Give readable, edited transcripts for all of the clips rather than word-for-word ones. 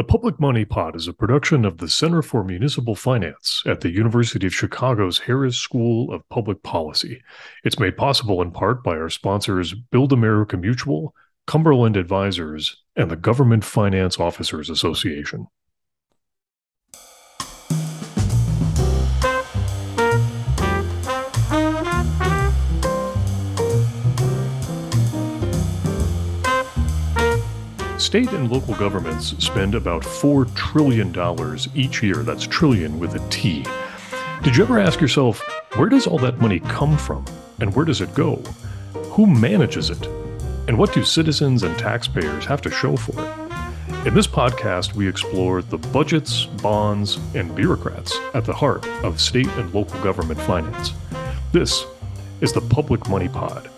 The Public Money Pod is a production of the Center for Municipal Finance at the University of Chicago's Harris School of Public Policy. It's made possible in part by our sponsors Build America Mutual, Cumberland Advisors, and the Government Finance Officers Association. State and local governments spend about $4 trillion each year. That's trillion with a T. Did you ever ask yourself, where does all that money come from? And where does it go? Who manages it? And what do citizens and taxpayers have to show for it? In this podcast, we explore the budgets, bonds, and bureaucrats at the heart of state and local government finance. This is the Public Money Pod.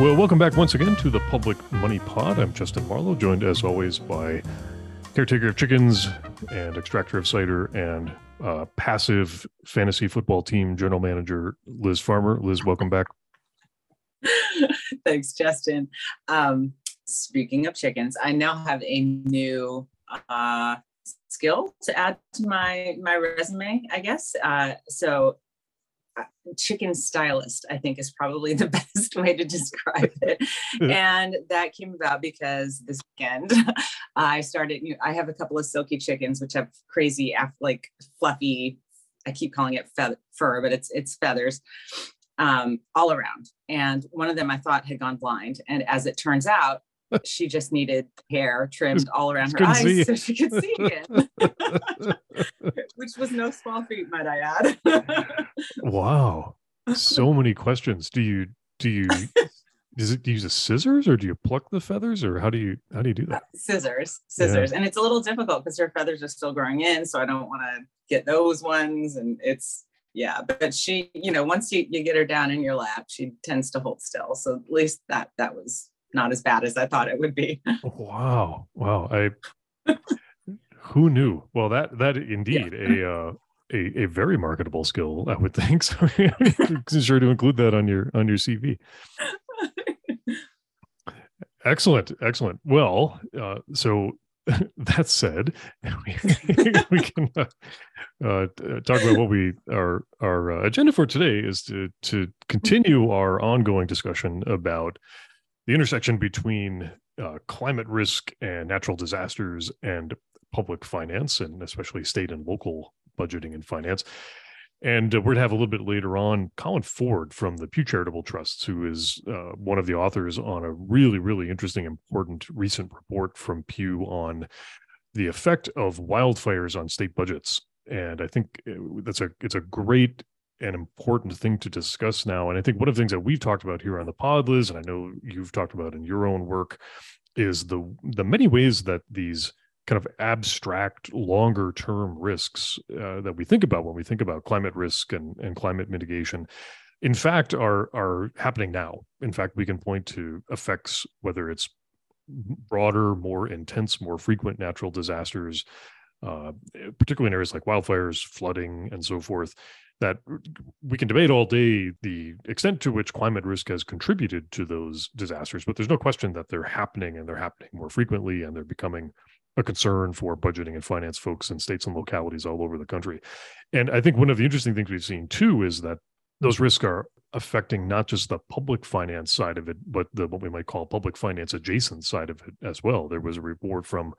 Well, welcome back once again to the Public Money Pod. I'm Justin Marlowe, joined as always by caretaker of chickens and extractor of cider and passive fantasy football team general manager Liz Farmer. Liz, welcome back. Thanks, Justin. Speaking of chickens, I now have a new skill to add to my resume, I guess. Chicken stylist, I think, is probably the best way to describe it. And that came about because this weekend I started, I have a couple of silky chickens, which have crazy, like fluffy, I keep calling it fur, but it's feathers all around. And one of them I thought had gone blind. And as it turns out, she just needed hair trimmed all around her eyes so she could see again, which was no small feat, might I add. Wow, so many questions. Do you use a scissors, or do you pluck the feathers, or how do you do that? Scissors, yeah. And it's a little difficult because her feathers are still growing in, so I don't want to get those ones, and it's. Yeah, but she, once you get her down in your lap, she tends to hold still. So at least that was not as bad as I thought it would be. Wow. Who knew? Well, that indeed, yeah. a very marketable skill, I would think. So sure to include that on your CV. Excellent. Well, so that said, we can talk about what our agenda for today is to continue our ongoing discussion about the intersection between climate risk and natural disasters and public finance, and especially state and local budgeting and finance. And we're going to have a little bit later on Colin Foard from the Pew Charitable Trusts, who is one of the authors on a really, really interesting, important recent report from Pew on the effect of wildfires on state budgets. And I think it's a great an important thing to discuss now. And I think one of the things that we've talked about here on the pod, Liz, and I know you've talked about in your own work, is the many ways that these kind of abstract, longer-term risks that we think about when we think about climate risk and climate mitigation, in fact, are happening now. In fact, we can point to effects, whether it's broader, more intense, more frequent natural disasters, particularly in areas like wildfires, flooding, and so forth, that we can debate all day the extent to which climate risk has contributed to those disasters, but there's no question that they're happening, and they're happening more frequently, and they're becoming a concern for budgeting and finance folks in states and localities all over the country. And I think one of the interesting things we've seen too is that those risks are affecting not just the public finance side of it, but what we might call public finance adjacent side of it as well. There was a report from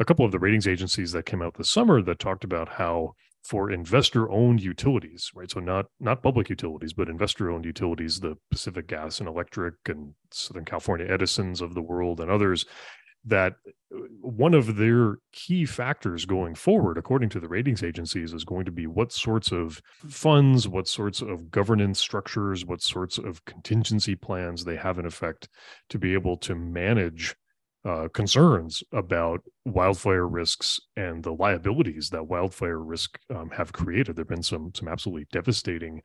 a couple of the ratings agencies that came out this summer that talked about how for investor-owned utilities, right? So not public utilities, but investor-owned utilities, the Pacific Gas and Electric and Southern California Edisons of the world and others, that one of their key factors going forward, according to the ratings agencies, is going to be what sorts of funds, what sorts of governance structures, what sorts of contingency plans they have in effect to be able to manage concerns about wildfire risks and the liabilities that wildfire risk have created. There have been some absolutely devastating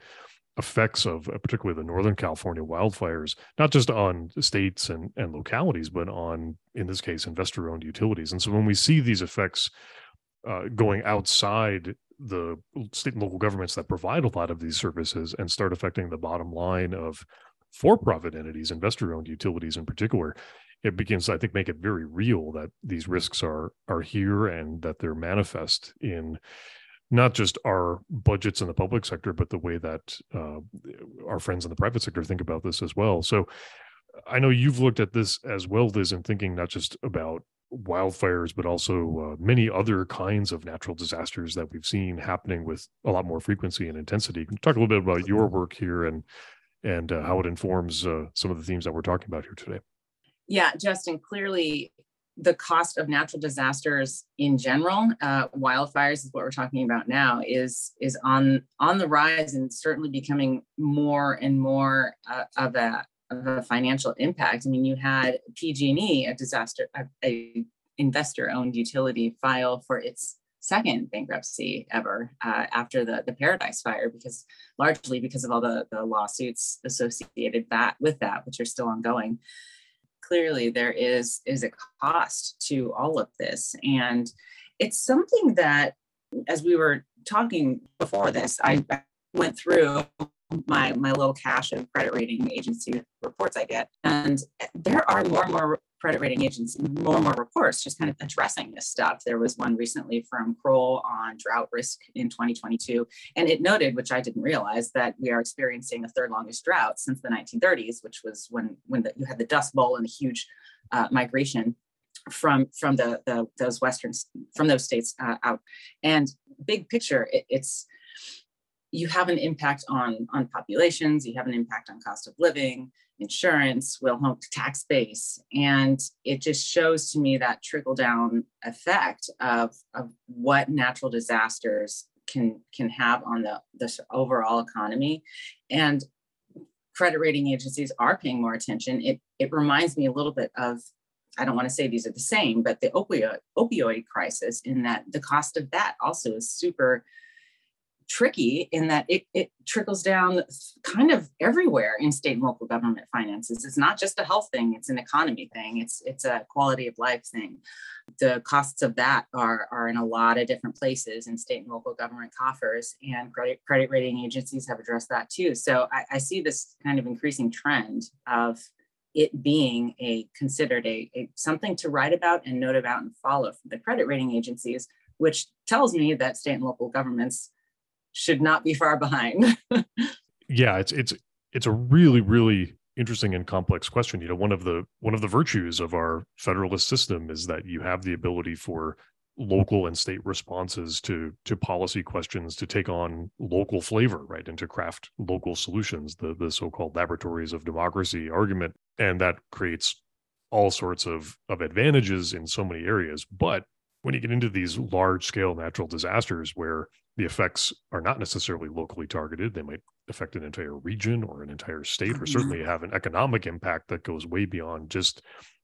effects of particularly the Northern California wildfires, not just on states and localities, but on, in this case, investor-owned utilities. And so when we see these effects going outside the state and local governments that provide a lot of these services and start affecting the bottom line of for-profit entities, investor-owned utilities in particular, it begins to, I think, make it very real that these risks are here and that they're manifest in not just our budgets in the public sector, but the way that our friends in the private sector think about this as well. So I know you've looked at this as well, Liz, in thinking not just about wildfires, but also many other kinds of natural disasters that we've seen happening with a lot more frequency and intensity. Can you talk a little bit about your work here and how it informs some of the themes that we're talking about here today? Yeah, Justin, clearly the cost of natural disasters in general, wildfires is what we're talking about now, is on the rise and certainly becoming more and more of a financial impact. I mean, you had PG&E, a investor-owned utility, file for its second bankruptcy ever after the Paradise Fire, largely because of all the lawsuits associated with that, which are still ongoing. Clearly, there is a cost to all of this, and it's something that, as we were talking before this, I went through my little cache of credit rating agency reports I get. And there are more and more credit rating agencies, more and more reports just kind of addressing this stuff. There was one recently from Kroll on drought risk in 2022. And it noted, which I didn't realize, that we are experiencing the third longest drought since the 1930s, which was when you had the Dust Bowl and the huge migration from those states out. And big picture, it's you have an impact on populations, you have an impact on cost of living, insurance, tax base. And it just shows to me that trickle-down effect of what natural disasters can have on the overall economy. And credit rating agencies are paying more attention. It reminds me a little bit of, I don't want to say these are the same, but the opioid crisis, in that the cost of that also is super tricky, in that it trickles down kind of everywhere in state and local government finances. It's not just a health thing, it's an economy thing, it's a quality of life thing. The costs of that are in a lot of different places in state and local government coffers, and credit rating agencies have addressed that too. So I see this kind of increasing trend of it being considered something to write about and note about and follow from the credit rating agencies, which tells me that state and local governments should not be far behind. Yeah, it's a really, really interesting and complex question. You know, one of the virtues of our federalist system is that you have the ability for local and state responses to policy questions to take on local flavor, right, and to craft local solutions, the so-called laboratories of democracy argument. And that creates all sorts of advantages in so many areas. But when you get into these large-scale natural disasters where the effects are not necessarily locally targeted, they might affect an entire region or an entire state, or certainly have an economic impact that goes way beyond just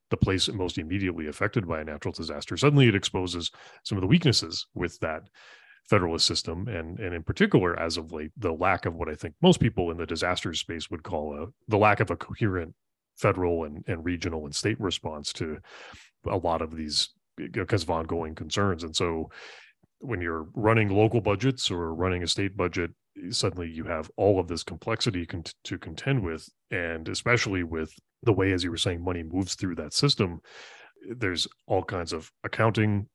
the place most immediately affected by a natural disaster. Suddenly it exposes some of the weaknesses with that federalist system, and in particular, as of late, the lack of what I think most people in the disaster space would call the lack of a coherent federal and regional and state response to a lot of these, because of ongoing concerns. And so when you're running local budgets or running a state budget, suddenly you have all of this complexity to contend with. And especially with the way, as you were saying, money moves through that system, there's all kinds of accounting,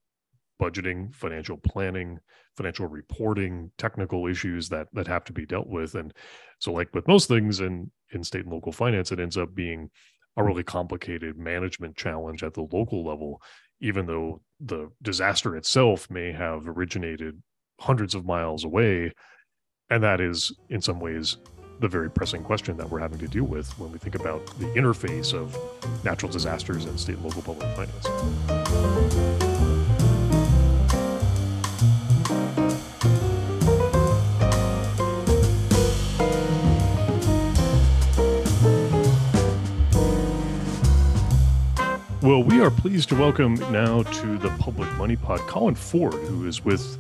budgeting, financial planning, financial reporting, technical issues that have to be dealt with. And so, like with most things in state and local finance, it ends up being a really complicated management challenge at the local level, even though the disaster itself may have originated hundreds of miles away. And that is, in some ways, the very pressing question that we're having to deal with when we think about the interface of natural disasters and state and local public finance. Well, we are pleased to welcome now to the Public Money Pod Colin Foard, who is with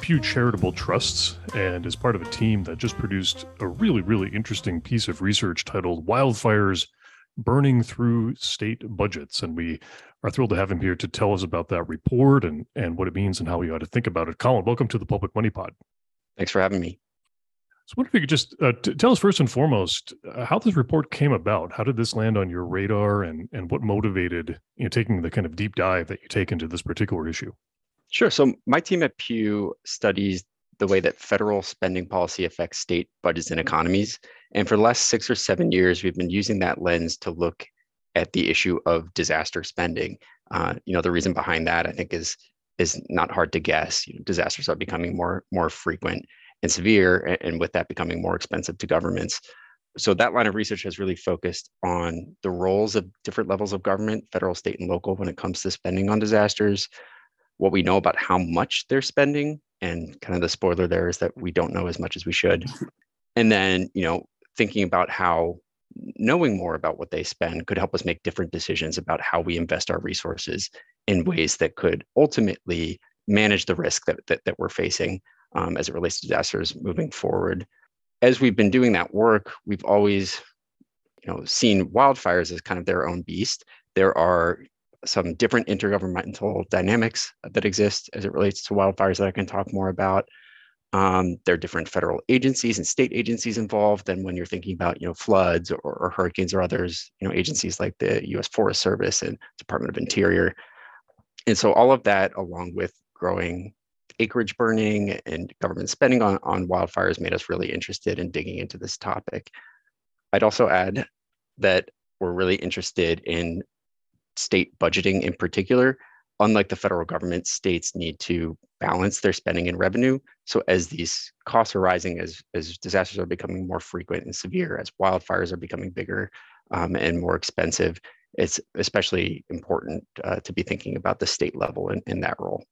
Pew Charitable Trusts and is part of a team that just produced a really, really interesting piece of research titled Wildfires: burning through state budgets. And we are thrilled to have him here to tell us about that report and what it means and how we ought to think about it. Colin, welcome to the Public Money Pod. Thanks for having me. So I wonder if you could just tell us first and foremost how this report came about. How did this land on your radar, and what motivated taking the kind of deep dive that you take into this particular issue? Sure. So my team at Pew studies the way that federal spending policy affects state budgets and economies. And for the last 6 or 7 years, we've been using that lens to look at the issue of disaster spending. The reason behind that, I think, is not hard to guess. Disasters are becoming more frequent and severe, and with that becoming more expensive to governments. So that line of research has really focused on the roles of different levels of government, federal, state, and local, when it comes to spending on disasters, what we know about how much they're spending, and kind of the spoiler there is that we don't know as much as we should. And then, thinking about how knowing more about what they spend could help us make different decisions about how we invest our resources in ways that could ultimately manage the risk that we're facing as it relates to disasters moving forward. As we've been doing that work, we've always, seen wildfires as kind of their own beast. There are some different intergovernmental dynamics that exist as it relates to wildfires that I can talk more about. There are different federal agencies and state agencies involved. And when you're thinking about, floods or hurricanes or others, agencies like the U.S. Forest Service and Department of Interior. And so all of that, along with growing acreage burning and government spending on wildfires, made us really interested in digging into this topic. I'd also add that we're really interested in state budgeting in particular. Unlike the federal government, states need to balance their spending and revenue. So as these costs are rising, as disasters are becoming more frequent and severe, as wildfires are becoming bigger and more expensive, it's especially important to be thinking about the state level in that role.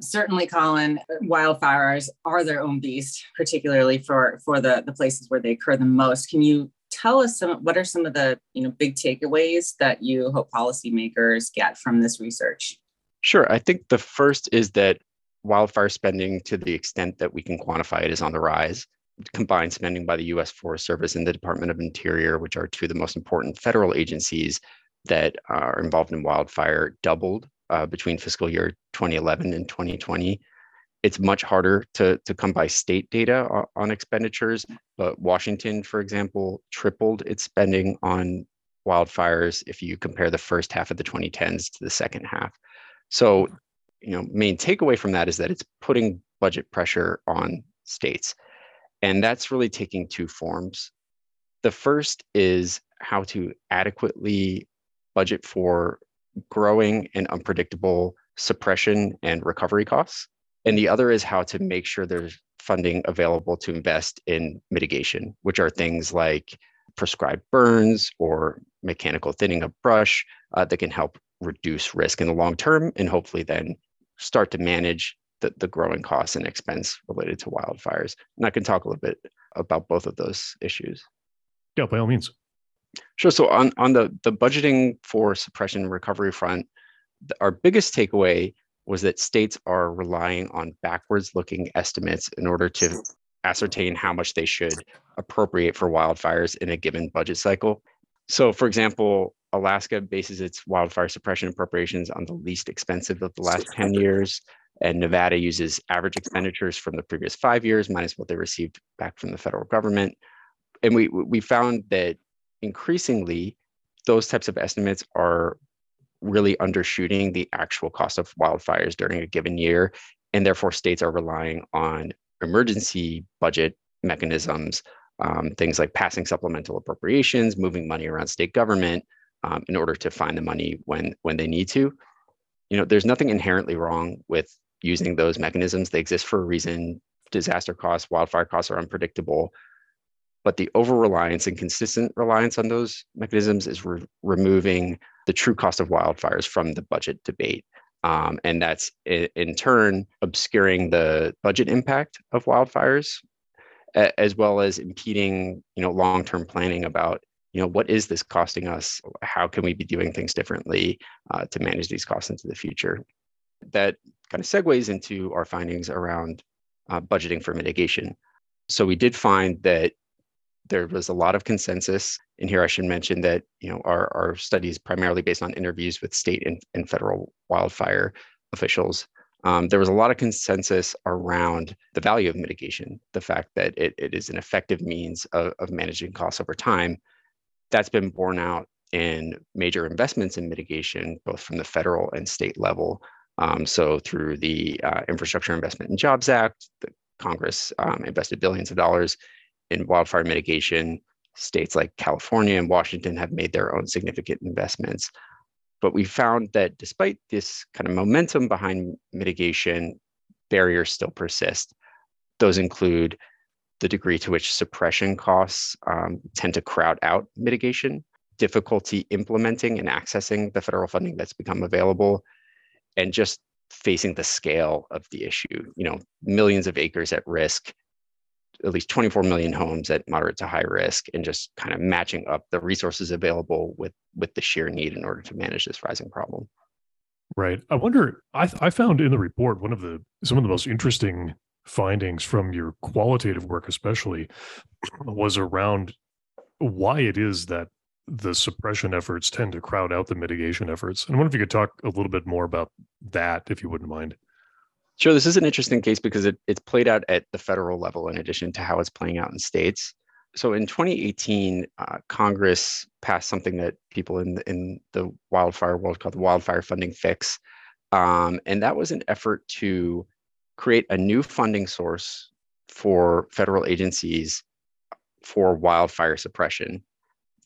Certainly, Colin, wildfires are their own beast, particularly for the places where they occur the most. Can you tell us what are some of the big takeaways that you hope policymakers get from this research? Sure. I think the first is that wildfire spending, to the extent that we can quantify it, is on the rise. Combined spending by the U.S. Forest Service and the Department of Interior, which are two of the most important federal agencies that are involved in wildfire, doubled between fiscal year 2011 and 2020. It's much harder to come by state data on expenditures, but Washington, for example, tripled its spending on wildfires if you compare the first half of the 2010s to the second half. So, main takeaway from that is that it's putting budget pressure on states. And that's really taking two forms. The first is how to adequately budget for growing and unpredictable suppression and recovery costs. And the other is how to make sure there's funding available to invest in mitigation, which are things like prescribed burns or mechanical thinning of brush that can help reduce risk in the long term and hopefully then start to manage the growing costs and expense related to wildfires. And I can talk a little bit about both of those issues. Yeah, by all means. Sure. So on the budgeting for suppression and recovery front, our biggest takeaway was that states are relying on backwards-looking estimates in order to ascertain how much they should appropriate for wildfires in a given budget cycle. So, for example, Alaska bases its wildfire suppression appropriations on the least expensive of the last 10 years, and Nevada uses average expenditures from the previous 5 years minus what they received back from the federal government. And we found that increasingly, those types of estimates are really undershooting the actual cost of wildfires during a given year. And therefore, states are relying on emergency budget mechanisms, things like passing supplemental appropriations, moving money around state government in order to find the money when they need to. There's nothing inherently wrong with using those mechanisms. They exist for a reason. Disaster costs, wildfire costs are unpredictable. But the over-reliance and consistent reliance on those mechanisms is removing the true cost of wildfires from the budget debate. And that's in turn obscuring the budget impact of wildfires, as well as impeding, long-term planning about, what is this costing us? How can we be doing things differently to manage these costs into the future? That kind of segues into our findings around budgeting for mitigation. So we did find that There was a lot of consensus. And here I should mention that, our study is primarily based on interviews with state and federal wildfire officials. There was a lot of consensus around the value of mitigation, the fact that it is an effective means of managing costs over time. That's been borne out in major investments in mitigation, both from the federal and state level. So through the Infrastructure Investment and Jobs Act, the Congress invested billions of dollars in wildfire mitigation. States like California and Washington have made their own significant investments. But we found that despite this kind of momentum behind mitigation, barriers still persist. Those include the degree to which suppression costs tend to crowd out mitigation, difficulty implementing and accessing the federal funding that's become available, and just facing the scale of the issue. Millions of acres at risk, at least 24 million homes at moderate to high risk, and just kind of matching up the resources available with the sheer need in order to manage this rising problem. Right. I wonder, I found in the report some of the most interesting findings from your qualitative work, especially, was around why it is that the suppression efforts tend to crowd out the mitigation efforts. And I wonder if you could talk a little bit more about that, if you wouldn't mind. Sure. This is an interesting case because it's played out at the federal level in addition to how it's playing out in states. So in 2018, Congress passed something that people in the wildfire world called the Wildfire Funding Fix. And that was an effort to create a new funding source for federal agencies for wildfire suppression.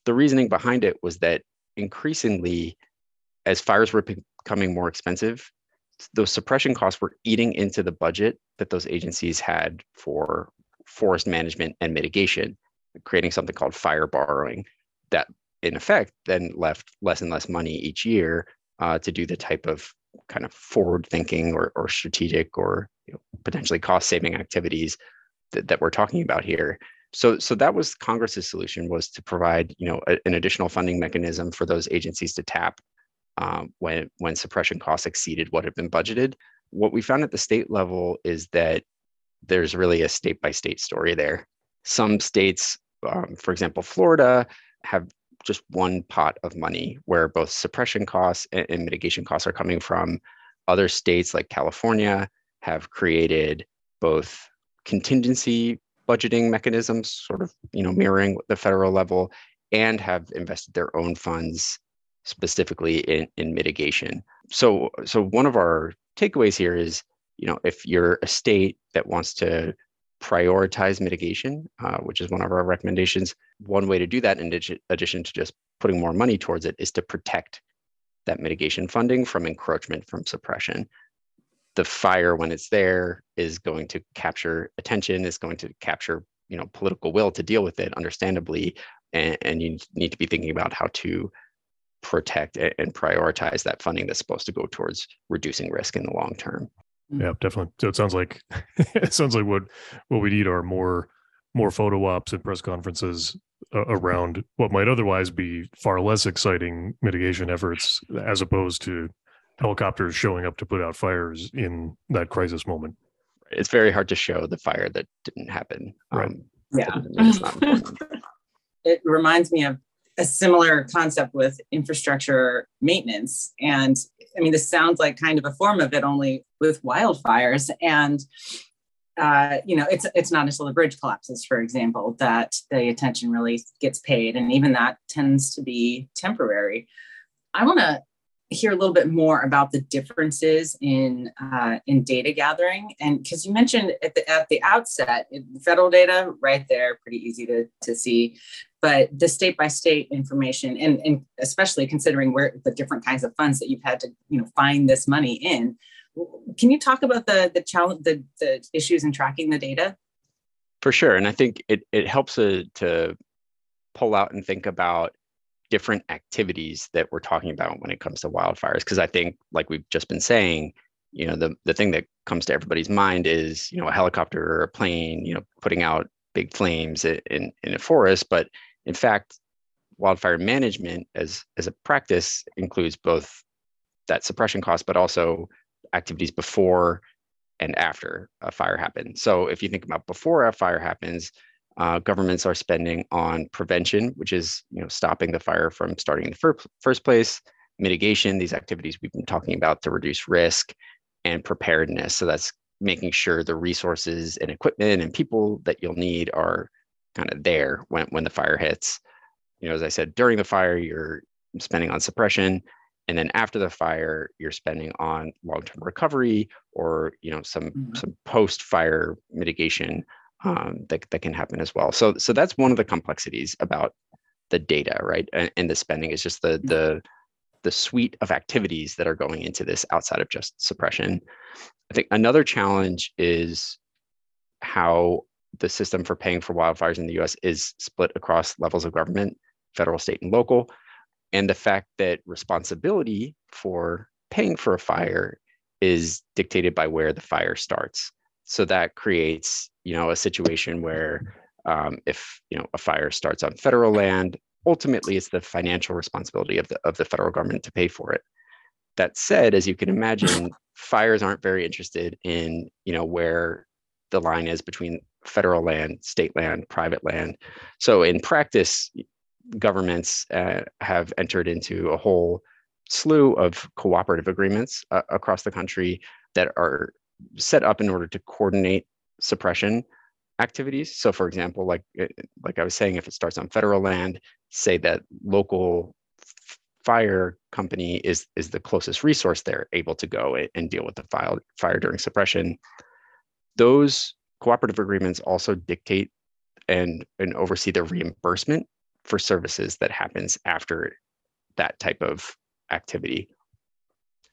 The reasoning behind it was that increasingly, as fires were becoming more expensive, those suppression costs were eating into the budget that those agencies had for forest management and mitigation, creating something called fire borrowing that, in effect, then left less and less money each year to do the type of kind of forward-thinking or strategic or potentially cost-saving activities that we're talking about here. So that was Congress's solution, was to provide an additional funding mechanism for those agencies to tap when suppression costs exceeded what had been budgeted. What we found at the state level is that there's really a state-by-state story there. Some states, for example, Florida, have just one pot of money where both suppression costs and mitigation costs are coming from. Other states like California have created both contingency budgeting mechanisms, sort of mirroring the federal level, and have invested their own funds specifically in mitigation. So one of our takeaways here is, if you're a state that wants to prioritize mitigation, which is one of our recommendations, one way to do that in addition to just putting more money towards it is to protect that mitigation funding from encroachment, from suppression. The fire, when it's there, is going to capture attention, is going to capture political will to deal with it, understandably, and you need to be thinking about how to protect and prioritize that funding that's supposed to go towards reducing risk in the long term. Yeah, definitely. So it sounds like what we need are more photo ops and press conferences around what might otherwise be far less exciting mitigation efforts, as opposed to helicopters showing up to put out fires in that crisis moment. It's very hard to show the fire that didn't happen. Right. It's not important. It reminds me of a similar concept with infrastructure maintenance. And I mean, this sounds like kind of a form of it, only with wildfires. And, it's not until the bridge collapses, for example, that the attention really gets paid. And even that tends to be temporary. I want to hear a little bit more about the differences in data gathering. And because you mentioned at the outset, federal data right there, pretty easy to see, but the state-by-state information, and especially considering where the different kinds of funds that you've had to find this money in, can you talk about the challenge, the issues in tracking the data? For sure. And I think it helps to pull out and think about different activities that we're talking about when it comes to wildfires. Because I think, like we've just been saying, the thing that comes to everybody's mind is, a helicopter or a plane, putting out big flames in a forest. But in fact, wildfire management as a practice includes both that suppression cost, but also activities before and after a fire happens. So if you think about before a fire happens, Governments are spending on prevention, which is, stopping the fire from starting in the first place, mitigation, these activities we've been talking about to reduce risk, and preparedness. So that's making sure the resources and equipment and people that you'll need are kind of there when the fire hits. As I said, during the fire, you're spending on suppression. And then after the fire, you're spending on long-term recovery or, some post-fire mitigation that can happen as well. So that's one of the complexities about the data, right? And the spending is just the suite of activities that are going into this outside of just suppression. I think another challenge is how the system for paying for wildfires in the US is split across levels of government, federal, state, and local. And the fact that responsibility for paying for a fire is dictated by where the fire starts. So that creates, a situation where if, a fire starts on federal land, ultimately it's the financial responsibility of the federal government to pay for it. That said, as you can imagine, fires aren't very interested in, where the line is between federal land, state land, private land. So in practice, governments have entered into a whole slew of cooperative agreements across the country that are set up in order to coordinate suppression activities. So, for example, like I was saying, if it starts on federal land, say that local fire company is the closest resource they're able to go and deal with the fire during suppression. Those cooperative agreements also dictate and oversee the reimbursement for services that happens after that type of activity.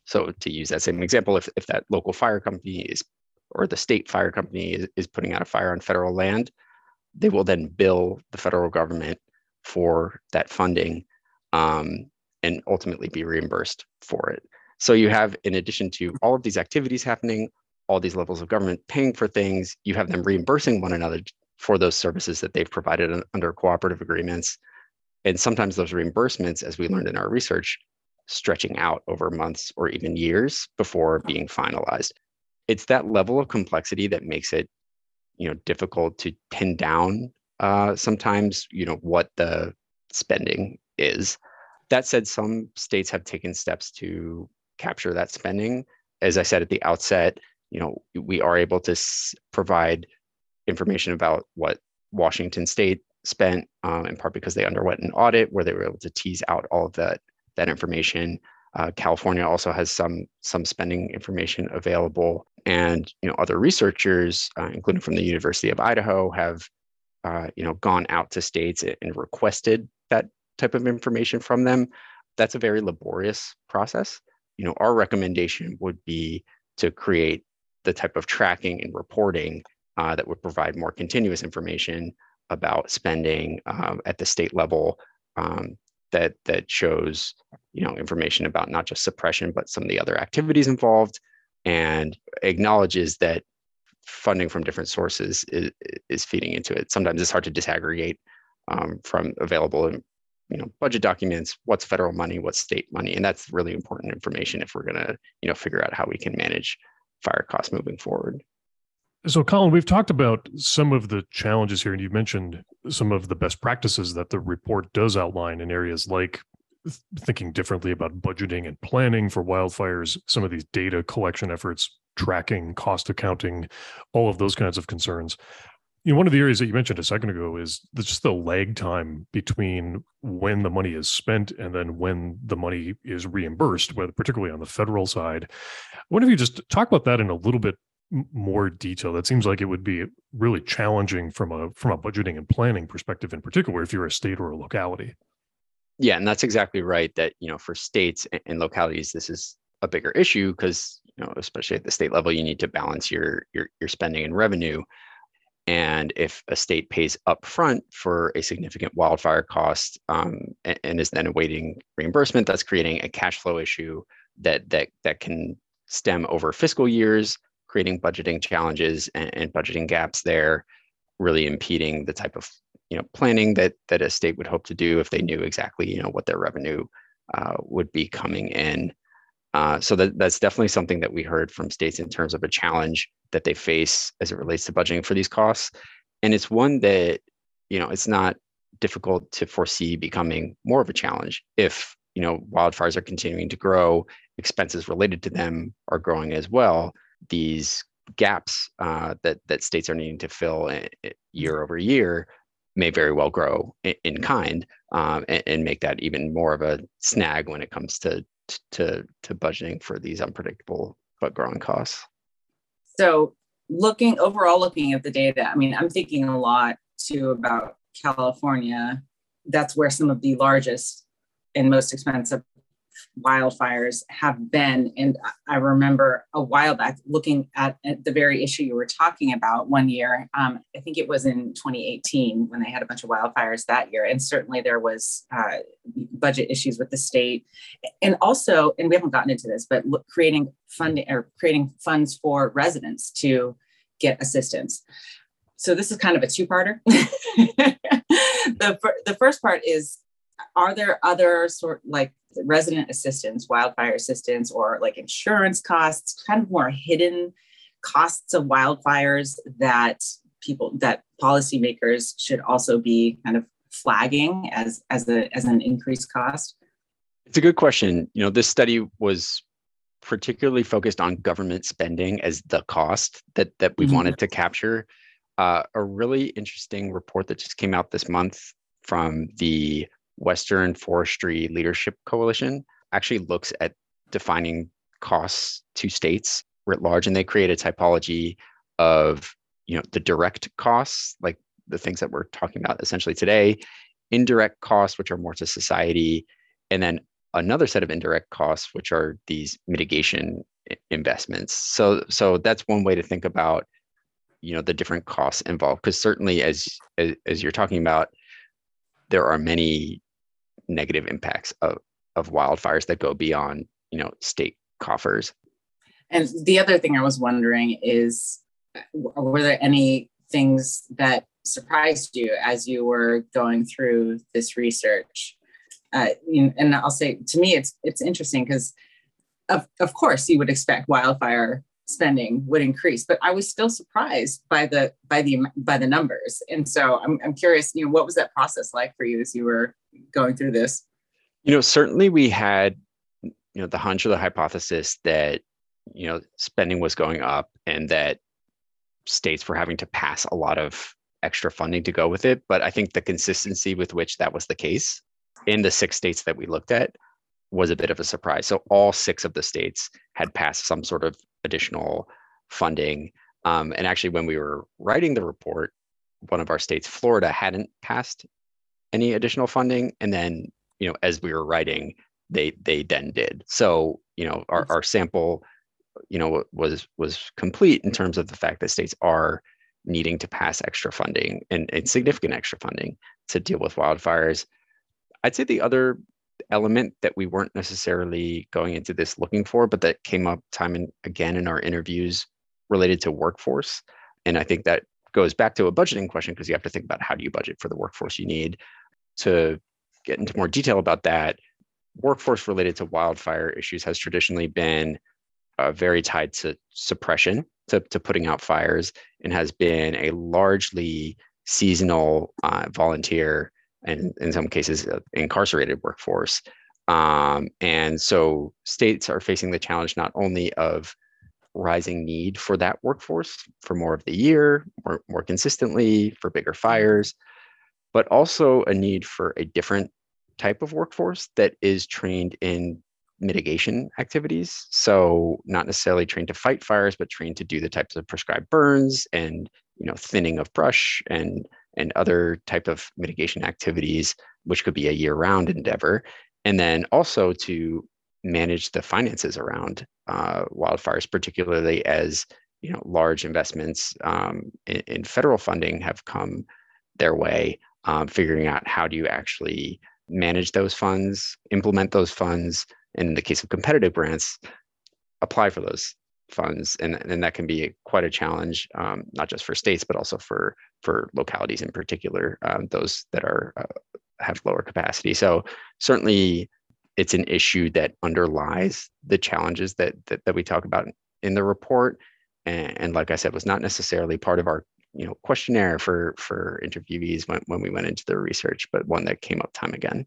So to use that same example, if that local fire company is, or the state fire company is putting out a fire on federal land, they will then bill the federal government for that funding and ultimately be reimbursed for it. So you have, in addition to all of these activities happening, all these levels of government paying for things, you have them reimbursing one another for those services that they've provided under cooperative agreements. And sometimes those reimbursements, as we learned in our research, stretching out over months or even years before being finalized. It's that level of complexity that makes it, difficult to pin down sometimes, what the spending is. That said, some states have taken steps to capture that spending. As I said at the outset, we are able to provide information about what Washington State spent, in part because they underwent an audit where they were able to tease out all of that information. California also has some spending information available, and other researchers, including from the University of Idaho, have gone out to states and requested that type of information from them. That's a very laborious process. Our recommendation would be to create the type of tracking and reporting that would provide more continuous information about spending at the state level that shows, information about not just suppression, but some of the other activities involved, and acknowledges that funding from different sources is feeding into it. Sometimes it's hard to disaggregate from available, budget documents, what's federal money, what's state money. And that's really important information if we're going to, figure out how we can manage fire costs moving forward. So, Colin, we've talked about some of the challenges here, and you mentioned some of the best practices that the report does outline in areas like thinking differently about budgeting and planning for wildfires, some of these data collection efforts, tracking, cost accounting, all of those kinds of concerns. One of the areas that you mentioned a second ago is just the lag time between when the money is spent and then when the money is reimbursed, particularly on the federal side. I wonder if you just talk about that in a little bit more detail. That seems like it would be really challenging from a budgeting and planning perspective, in particular, if you're a state or a locality. Yeah, and that's exactly right. That for states and localities, this is a bigger issue because especially at the state level, you need to balance your spending and revenue. And if a state pays upfront for a significant wildfire cost and is then awaiting reimbursement, that's creating a cash flow issue that can stem over fiscal years, creating budgeting challenges and budgeting gaps there, really impeding the type of planning that a state would hope to do if they knew exactly what their revenue would be coming in. So that's definitely something that we heard from states in terms of a challenge that they face as it relates to budgeting for these costs. And it's one that you know, it's not difficult to foresee becoming more of a challenge if, you know, wildfires are continuing to grow, expenses related to them are growing as well. These gaps that states are needing to fill year over year may very well grow in kind, and make that even more of a snag when it comes to budgeting for these unpredictable but growing costs. So looking at the data, I mean, I'm thinking a lot too about California. That's where some of the largest and most expensive wildfires have been. And I remember a while back looking at the very issue you were talking about one year. I think it was in 2018 when they had a bunch of wildfires that year. And certainly there was budget issues with the state. And also, and we haven't gotten into this, but creating funding or creating funds for residents to get assistance. So this is kind of a two-parter. The first part is, are there other like resident assistance, wildfire assistance, or like insurance costs, kind of more hidden costs of wildfires that policymakers should also be kind of flagging as an increased cost? It's a good question. You know, this study was particularly focused on government spending as the cost that we wanted to capture. A really interesting report that just came out this month from the Western Forestry Leadership Coalition actually looks at defining costs to states writ large, and they create a typology of, you know, the direct costs, like the things that we're talking about essentially today, indirect costs, which are more to society, and then another set of indirect costs, which are these mitigation investments. So that's one way to think about, you know, the different costs involved, because certainly as you're talking about, there are many negative impacts of wildfires that go beyond, you know, state coffers. And the other thing I was wondering is, were there any things that surprised you as you were going through this research? And I'll say, to me, it's interesting because, of course, you would expect wildfire spending would increase, but I was still surprised by the numbers. And so I'm curious, you know, what was that process like for you as you were going through this? You know, certainly we had, you know, the hunch or the hypothesis that, you know, spending was going up and that states were having to pass a lot of extra funding to go with it. But I think the consistency with which that was the case in the 6 states that we looked at was a bit of a surprise. So all 6 of the states had passed some sort of additional funding. And actually, when we were writing the report, one of our states, Florida, hadn't passed any additional funding. And then, you know, as we were writing, they then did. So, you know, our sample, you know, was complete in terms of the fact that states are needing to pass extra funding and significant extra funding to deal with wildfires. I'd say the other element that we weren't necessarily going into this looking for, but that came up time and again in our interviews, related to workforce. And I think that goes back to a budgeting question, because you have to think about how do you budget for the workforce you need. To get into more detail about that, workforce related to wildfire issues has traditionally been very tied to suppression, to putting out fires, and has been a largely seasonal volunteer and in some cases incarcerated workforce. And so states are facing the challenge not only of rising need for that workforce for more of the year, more consistently for bigger fires, but also a need for a different type of workforce that is trained in mitigation activities. So not necessarily trained to fight fires, but trained to do the types of prescribed burns and, you know, thinning of brush and other type of mitigation activities, which could be a year-round endeavor, and then also to manage the finances around wildfires, particularly as, you know, large investments in federal funding have come their way. Figuring out how do you actually manage those funds, implement those funds, and in the case of competitive grants, apply for those funds, and that can be quite a challenge, not just for states, but also for localities in particular, those that are have lower capacity. So certainly, it's an issue that underlies the challenges that we talk about in the report, and like I said, was not necessarily part of our questionnaire for interviewees when we went into the research, but one that came up time again.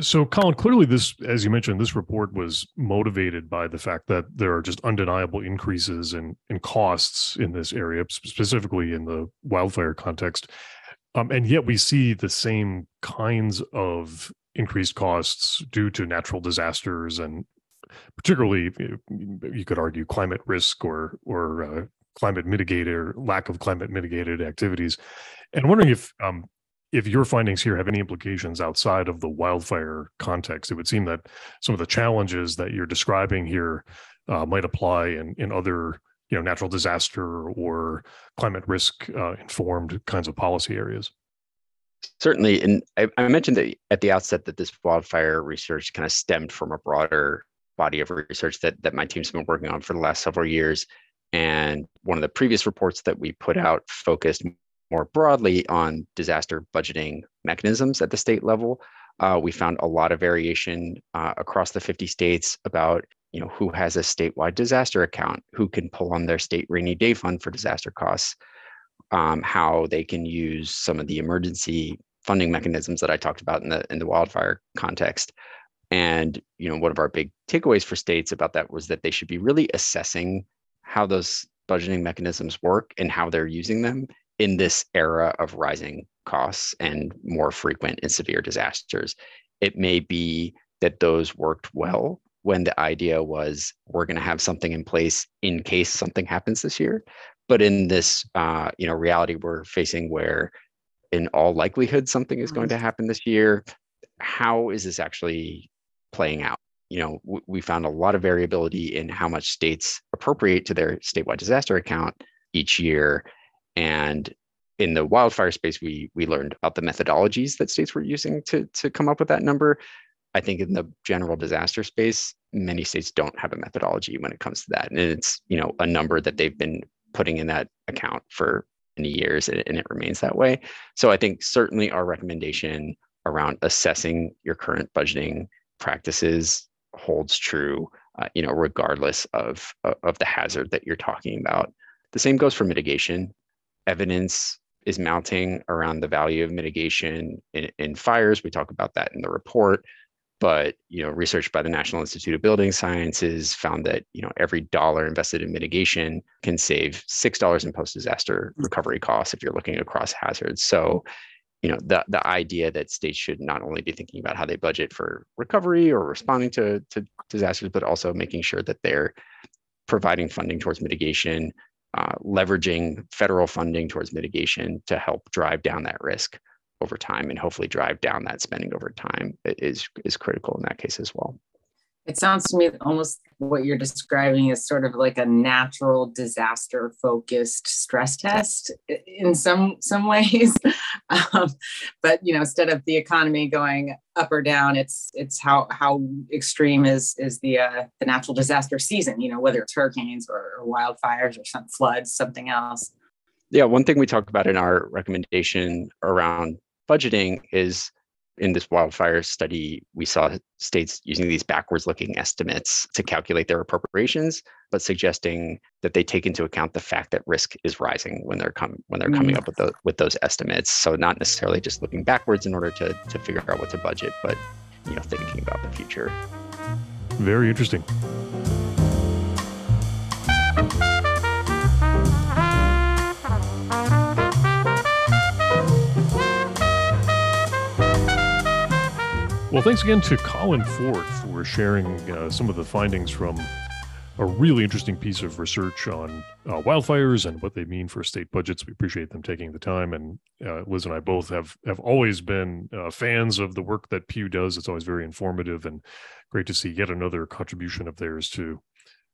So, Colin, clearly this, as you mentioned, this report was motivated by the fact that there are just undeniable increases in costs in this area, specifically in the wildfire context. And yet we see the same kinds of increased costs due to natural disasters and particularly, you could argue, climate risk or climate mitigated or lack of climate mitigated activities. And I'm wondering if your findings here have any implications outside of the wildfire context. It would seem that some of the challenges that you're describing here might apply in other natural disaster or climate risk informed kinds of policy areas. Certainly. And I mentioned that at the outset that this wildfire research kind of stemmed from a broader body of research that my team's been working on for the last several years. And one of the previous reports that we put out focused more broadly on disaster budgeting mechanisms at the state level. We found a lot of variation across the 50 states about who has a statewide disaster account, who can pull on their state rainy day fund for disaster costs, how they can use some of the emergency funding mechanisms that I talked about in the wildfire context. And one of our big takeaways for states about that was that they should be really assessing how those budgeting mechanisms work and how they're using them in this era of rising costs and more frequent and severe disasters. It may be that those worked well when the idea was we're going to have something in place in case something happens this year. But in this reality we're facing where in all likelihood something is going to happen this year, how is this actually playing out? We found a lot of variability in how much states appropriate to their statewide disaster account each year. And in the wildfire space, we learned about the methodologies that states were using to come up with that number. I think in the general disaster space, many states don't have a methodology when it comes to that. And it's, a number that they've been putting in that account for many years, and it remains that way. So I think certainly our recommendation around assessing your current budgeting practices holds true, regardless of the hazard that you're talking about. The same goes for mitigation. Evidence is mounting around the value of mitigation in fires. We talk about that in the report, but research by the National Institute of Building Sciences found that every dollar invested in mitigation can save $6 in post-disaster recovery costs if you're looking across hazards. So, the idea that states should not only be thinking about how they budget for recovery or responding to disasters, but also making sure that they're providing funding towards mitigation, leveraging federal funding towards mitigation to help drive down that risk over time and hopefully drive down that spending over time is critical in that case as well. It sounds to me almost what you're describing is sort of like a natural disaster focused stress test in some ways. But instead of the economy going up or down, it's how extreme is the natural disaster season, whether it's hurricanes or wildfires or some floods, something else. Yeah, one thing we talk about in our recommendation around budgeting is in this wildfire study, we saw states using these backwards-looking estimates to calculate their appropriations, but suggesting that they take into account the fact that risk is rising when they're coming up with those estimates. So not necessarily just looking backwards in order to figure out what to budget, but thinking about the future. Very interesting. Well, thanks again to Colin Foard for sharing some of the findings from a really interesting piece of research on wildfires and what they mean for state budgets. We appreciate them taking the time. And Liz and I both have always been fans of the work that Pew does. It's always very informative and great to see yet another contribution of theirs to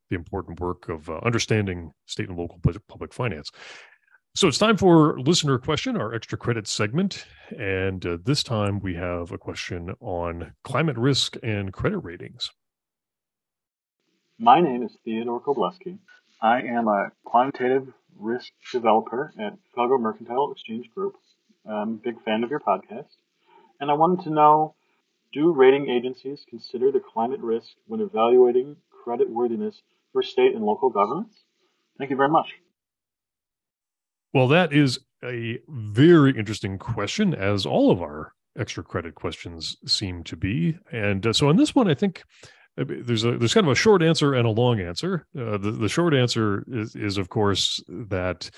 the important work of understanding state and local public finance. So it's time for listener question, our extra credit segment. And this time we have a question on climate risk and credit ratings. My name is Theodore Kobleski. I am a quantitative risk developer at Chicago Mercantile Exchange Group. I'm a big fan of your podcast. And I wanted to know, do rating agencies consider the climate risk when evaluating creditworthiness for state and local governments? Thank you very much. Well, that is a very interesting question, as all of our extra credit questions seem to be. And so on this one, I think there's kind of a short answer and a long answer. The short answer is of course, that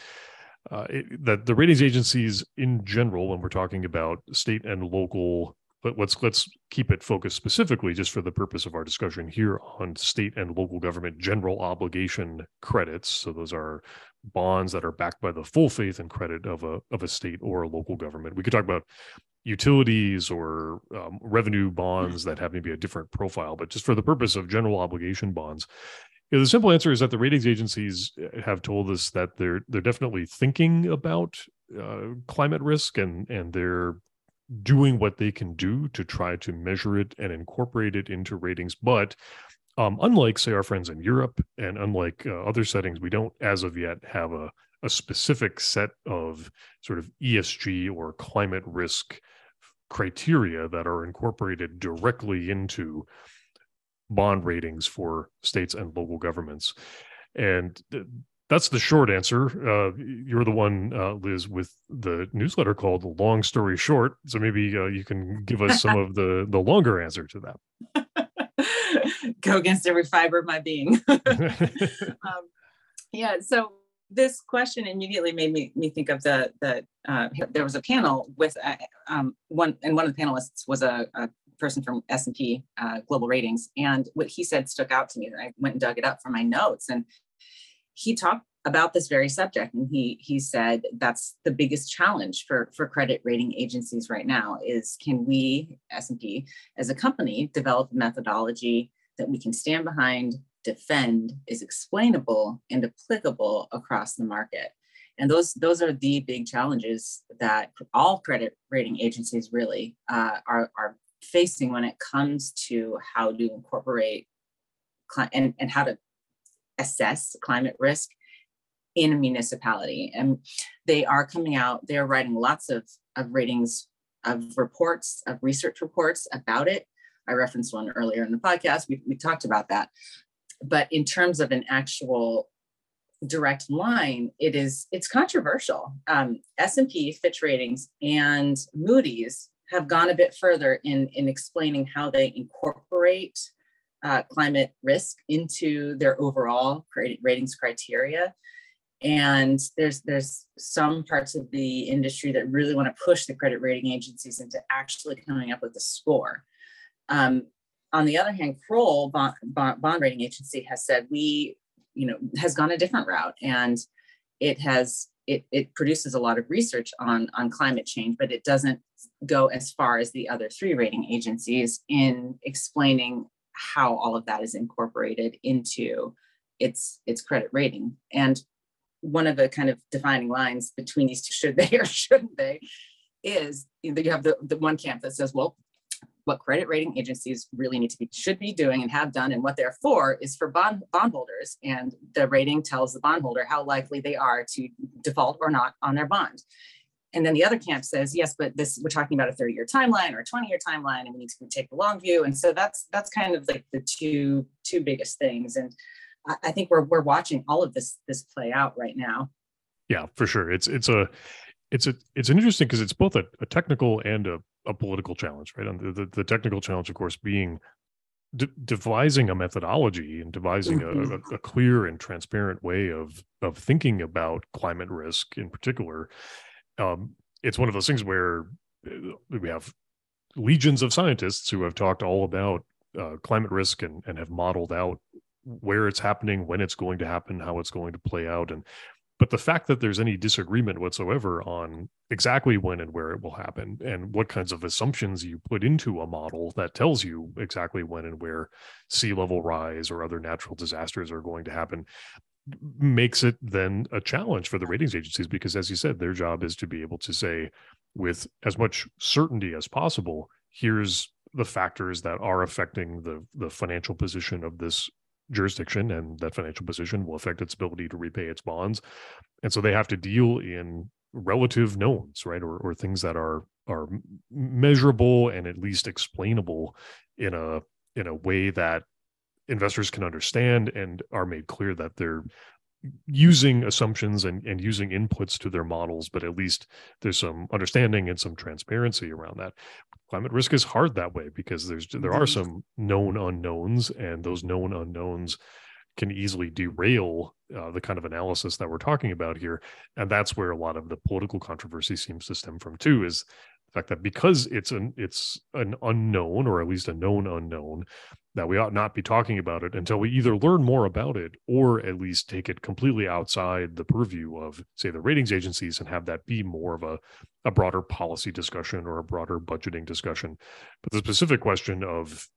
the ratings agencies in general, when we're talking about state and local, but let's keep it focused specifically just for the purpose of our discussion here on state and local government general obligation credits. So those are bonds that are backed by the full faith and credit of a state or a local government. We could talk about utilities or revenue bonds that have maybe a different profile, but just for the purpose of general obligation bonds, the simple answer is that the ratings agencies have told us that they're definitely thinking about climate risk, and they're doing what they can do to try to measure it and incorporate it into ratings. But unlike, say, our friends in Europe, and unlike other settings, we don't, as of yet, have a specific set of sort of ESG or climate risk criteria that are incorporated directly into bond ratings for states and local governments. And that's the short answer. You're the one, Liz, with the newsletter called Long Story Short. So maybe you can give us some of the longer answer to that. Go against every fiber of my being. Yeah, so this question immediately made me think of the there was a panel with one of the panelists was a person from S&P Global Ratings, and what he said stuck out to me, and I went and dug it up for my notes, and he talked about this very subject, and he said that's the biggest challenge for credit rating agencies right now is, can we, S&P, as a company, develop a methodology that we can stand behind, defend, is explainable and applicable across the market? And those are the big challenges that all credit rating agencies really are facing when it comes to how to incorporate and how to assess climate risk in a municipality. And they are coming out, they're writing lots of ratings, of reports, of research reports about it. I referenced one earlier in the podcast, we talked about that. But in terms of an actual direct line, it's controversial. S&P, Fitch Ratings, and Moody's have gone a bit further in explaining how they incorporate climate risk into their overall ratings criteria. And there's some parts of the industry that really want to push the credit rating agencies into actually coming up with a score. On the other hand, Kroll, bond rating agency, has said has gone a different route, and it produces a lot of research on climate change, but it doesn't go as far as the other three rating agencies in explaining how all of that is incorporated into its credit rating. And one of the kind of defining lines between these two, should they or shouldn't they, is you have the one camp that says, well, what credit rating agencies really should be doing and have done, and what they're for, is for bondholders. And the rating tells the bondholder how likely they are to default or not on their bond. And then the other camp says, yes, but we're talking about a 30-year timeline or a 20-year timeline, and we need to take the long view. And so that's kind of like the two biggest things. And I think we're watching all of this play out right now. Yeah, for sure. It's interesting because it's both a technical and a political challenge, right? And the technical challenge, of course, being devising a methodology and devising a clear and transparent way of thinking about climate risk in particular. It's one of those things where we have legions of scientists who have talked all about climate risk and have modeled out where it's happening, when it's going to happen, how it's going to play out. But the fact that there's any disagreement whatsoever on exactly when and where it will happen and what kinds of assumptions you put into a model that tells you exactly when and where sea level rise or other natural disasters are going to happen makes it then a challenge for the ratings agencies, because, as you said, their job is to be able to say with as much certainty as possible, here's the factors that are affecting the financial position of this jurisdiction, and that financial position will affect its ability to repay its bonds. And so they have to deal in relative knowns, right? Or things that are measurable and at least explainable in a way that investors can understand and are made clear that they're using assumptions and using inputs to their models, but at least there's some understanding and some transparency around that. Climate risk is hard that way because there are some known unknowns, and those known unknowns can easily derail the kind of analysis that we're talking about here. And that's where a lot of the political controversy seems to stem from too, is the fact that because it's an unknown, or at least a known unknown, that we ought not be talking about it until we either learn more about it or at least take it completely outside the purview of, say, the ratings agencies and have that be more of a broader policy discussion or a broader budgeting discussion. But the specific question of,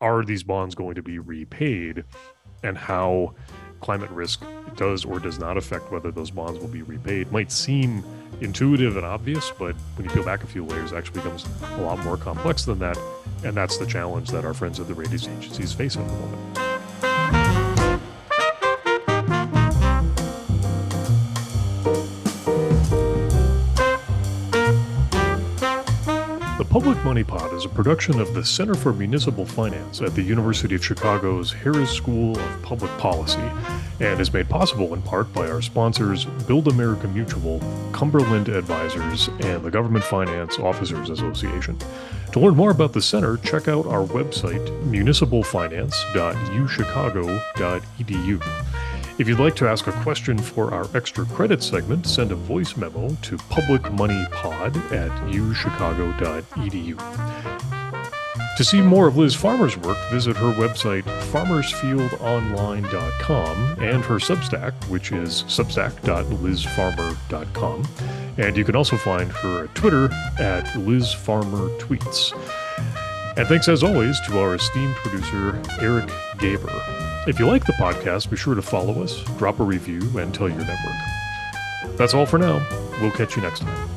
are these bonds going to be repaid, and how climate risk does or does not affect whether those bonds will be repaid, might seem intuitive and obvious, but when you peel back a few layers, it actually becomes a lot more complex than that. And that's the challenge that our friends at the ratings agencies face at the moment. The Public Money Pod is a production of the Center for Municipal Finance at the University of Chicago's Harris School of Public Policy, and is made possible in part by our sponsors, Build America Mutual, Cumberland Advisors, and the Government Finance Officers Association. To learn more about the center, check out our website, municipalfinance.uchicago.edu. If you'd like to ask a question for our extra credit segment, send a voice memo to publicmoneypod@uchicago.edu. To see more of Liz Farmer's work, visit her website, farmersfieldonline.com, and her Substack, which is substack.lizfarmer.com. And you can also find her at Twitter at LizFarmerTweets. And thanks, as always, to our esteemed producer, Eric Gaber. If you like the podcast, be sure to follow us, drop a review, and tell your network. That's all for now. We'll catch you next time.